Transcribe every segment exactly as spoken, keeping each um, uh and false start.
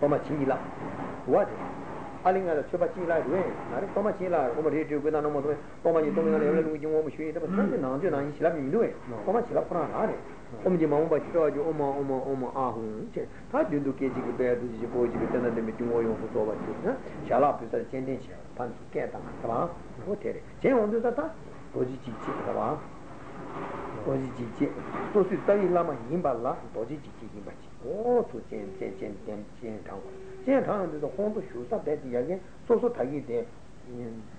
Toma Alinga da chupa chila ruin, nare toma chila, come radio guida no modo, toma di toma le lu di uomo sui, da tanto non di non chila mi due, toma chila fra nare. Come di mamma chito di oma oma oma ahun, che ta di do che di be di di poi di tana de mi di uomo fu tova di, na? Chala più da cendin che, pan su che ta, va? Potere. Che ondo da ta? Poji ci ci, va? Poji ci ci. Tu si sta in lama himballa, poji ci ci himba ci. Oh, tu cen cen cen cen cen ta. 제한도 혼도 휴사 대지야게 소소 타기 돼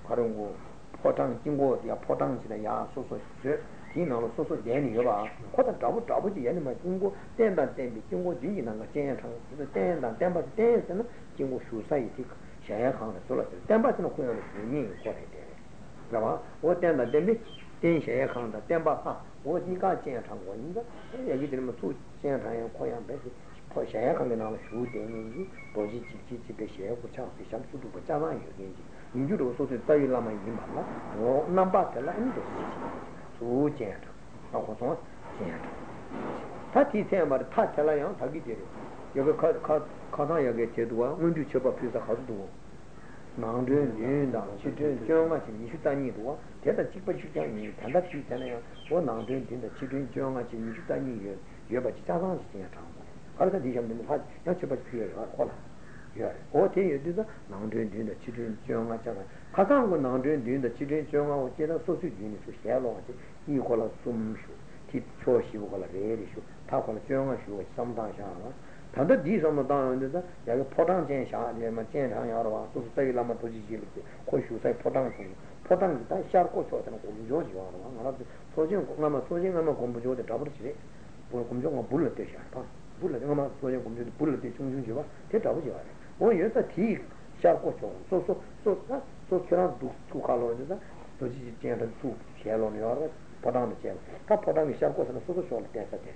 그런 거 포장 친구 야 포장지나 야 소소 제 기능으로 소소 얘는 여봐 거다 더부 더부지 얘는 막 친구 땡다 땡비 친구 진이나 거 제한도 땡다 땡바 땡스는 친구 휴사 이직 제한하는 소라 땡바스는 고요는 니 거래 돼 그러나 어 땡다 땡비 땡 제한한다 땡바파 어디가 제한한 거 이거 얘기 들으면 또 제한한 고양 배지 그 제약하는 나라 주되는지 도지 지지지게 제약고 창피 삼수도 붙잖아요. 인주로 소소 따위라만 이 말라. 어, 남바텔라 인도. 소제. 하고서 제약. 다티 세마를 타텔라요. 자기 데려. 여기 가 가나 여기 제도와 운주 접합 비서 가도 나한테 된다. 지든 정하지 이십단이도 대단 직접 주장이 단답이 있잖아요. 뭐 나한테 된다. 지든 정하지 이십단이요. 여바지 자산이 있냐 알아서 디자인도 하지. 여쭤봐 필요가 없어. 예. 어떻게 되다? 나한테 된다. 지든 정하잖아. 가까운 거 나한테 된다. 지든 정하고 제가 소수진이 소시하고 같이 이거라 숨쉬. 팁초시고 걸라 레리쇼. 타고는 정하시고 상담하잖아. 단도 디자인도 나는데 야가 포장된 샤에만 제한이 알아와. 소수대기라면 도지지 이렇게. 고수사에 포장된. 포장이다. 샤르코 저한테 공조지 와라. 알아. 소진 공나마 소진하면 공부조대 더블지. 뭐 공조가 불을 때 샤파. 불러내가마 소리 공주도 불러대 중중지와 대답지와 어 여자 뒤 샤고 좀 소소 소다 소처럼 두두 칼로는다 도지 지한테 두 켈로는 여러 보다는 제 카포다미 샤고서는 소소 좀 대사대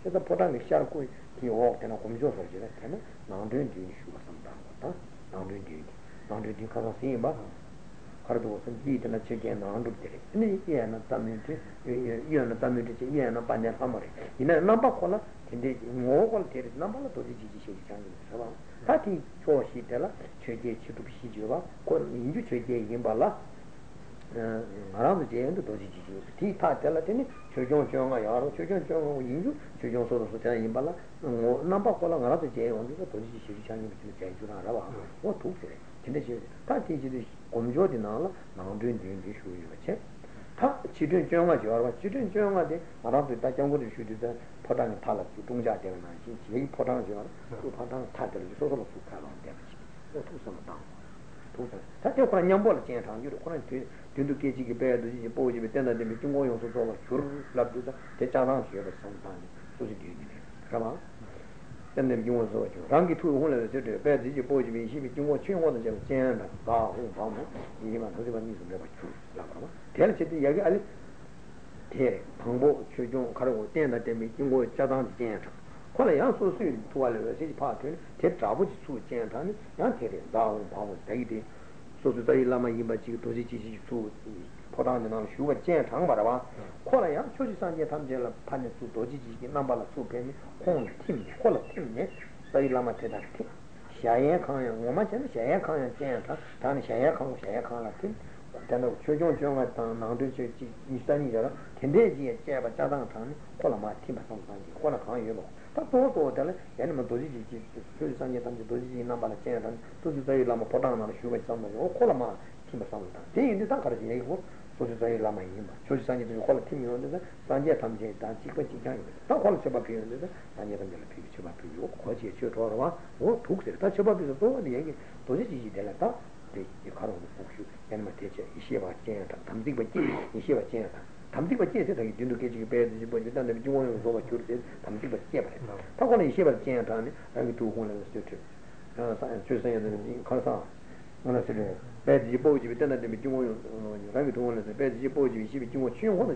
그래서 보다미 샤고 기억 때나 공주서 이제 때문에 나한테 뒤에 슈가선다 왔다 나한테 뒤에 나한테 뒤 가서 씨마 가르도 선지들나 제게 나한테 뒤에 근데 이게 하나 담는지 이 하나 담는지 이 하나 반대 하머리 이나 넘바 콜라 근데 뭐가 되는 남발로 도지지 시장이 있어. 같이 조시텔라 최대 지도 시주와 권 민주 최대 임발라 어 말하면 제한도 도지지 티타텔라테니 최종 정화 여러 최종 정화 인주 최종 소로서 전 임발라 뭐 남발로 알아서 제한도 도지지 시장이 있을 때 주나 알아봐. 뭐 도지래. 근데 제 같이 지도 검조되나 나온된 된게 쉬워요. 다 지든 정화지 알아봐. 지든 정화데 알아서 다 정보를 주다. 포장이 탈라 동자 되는 시 제일 포장이 알아. 그 포장 타들 소소로 숙하는 데. 또 무슨 당. 또 자체 그런 냠벌 진행 유로 그런 뒤도 계지게 배도지 보지면 된다는데 무슨 거 용서 돌아 줄 랍도다. 대자랑 시에서 상담이 소지되네. 그러나 근데 용서 줘. 랑기 투 혼을 저들 배도지 보지면 힘이 중고 최원의 좀 진행한다. 가고 방문 이만 도지만 미소 내가 줄 랍아. 될 때도 여기 알리 대 방보 최종 가려고 때나 때문에 인고 자당지 된 거라 양소수의 도와를 제지 파트 대 잡으지 수 쟁탄 양태래 나온 방보 대기 소수다 일라마 이마지 도지지 수 포단의 남 휴가 쟁탕 봐라 거라 양 초지산에 담제라 판에 수 도지지 남발라 수 배미 공팀 거라 팀네 일라마 대다 샤예 칸에 뭐마잖아 샤예 칸에 쟁탕 다는 샤예 칸 샤예 칸라 팀 단도 최종 정한 당도 제지 이산이잖아. 근데지에 제가 자당탕 콜라마 팀한테 콜라 강의로 다 도도들 얘는 도지지 최상에 담지 도지지 남발에 제가 도지지 라마 포장하는 휴가 참고 콜라마 팀한테 대인도 다 가르지 이거 도지지 라마 이마 조지산이 콜라 팀이 오는데 산제 담제 다 직권 직장이 다 콜라 접합 비는데 산제 담제 비비 접합 비고 거기에 저러와 뭐 독들 다 접합 비서 또 얘기 도지지 될다 이 가로는 혹시 옛날 대체 이시와 제한다 담직받지 이시와 제한다 담직받지 세상이 뒤늦게 배지 보지 단답이 중앙으로 돌아 줄지 담직받지 말해 타고는 이시와 제한다는 아니 두 혼을 쓰죠 어 사연 주세요는 가서 오늘 쓰려 배지 보지 단답이 중앙으로 라기 동원에서 배지 보지 이시비 중앙 취용 혼을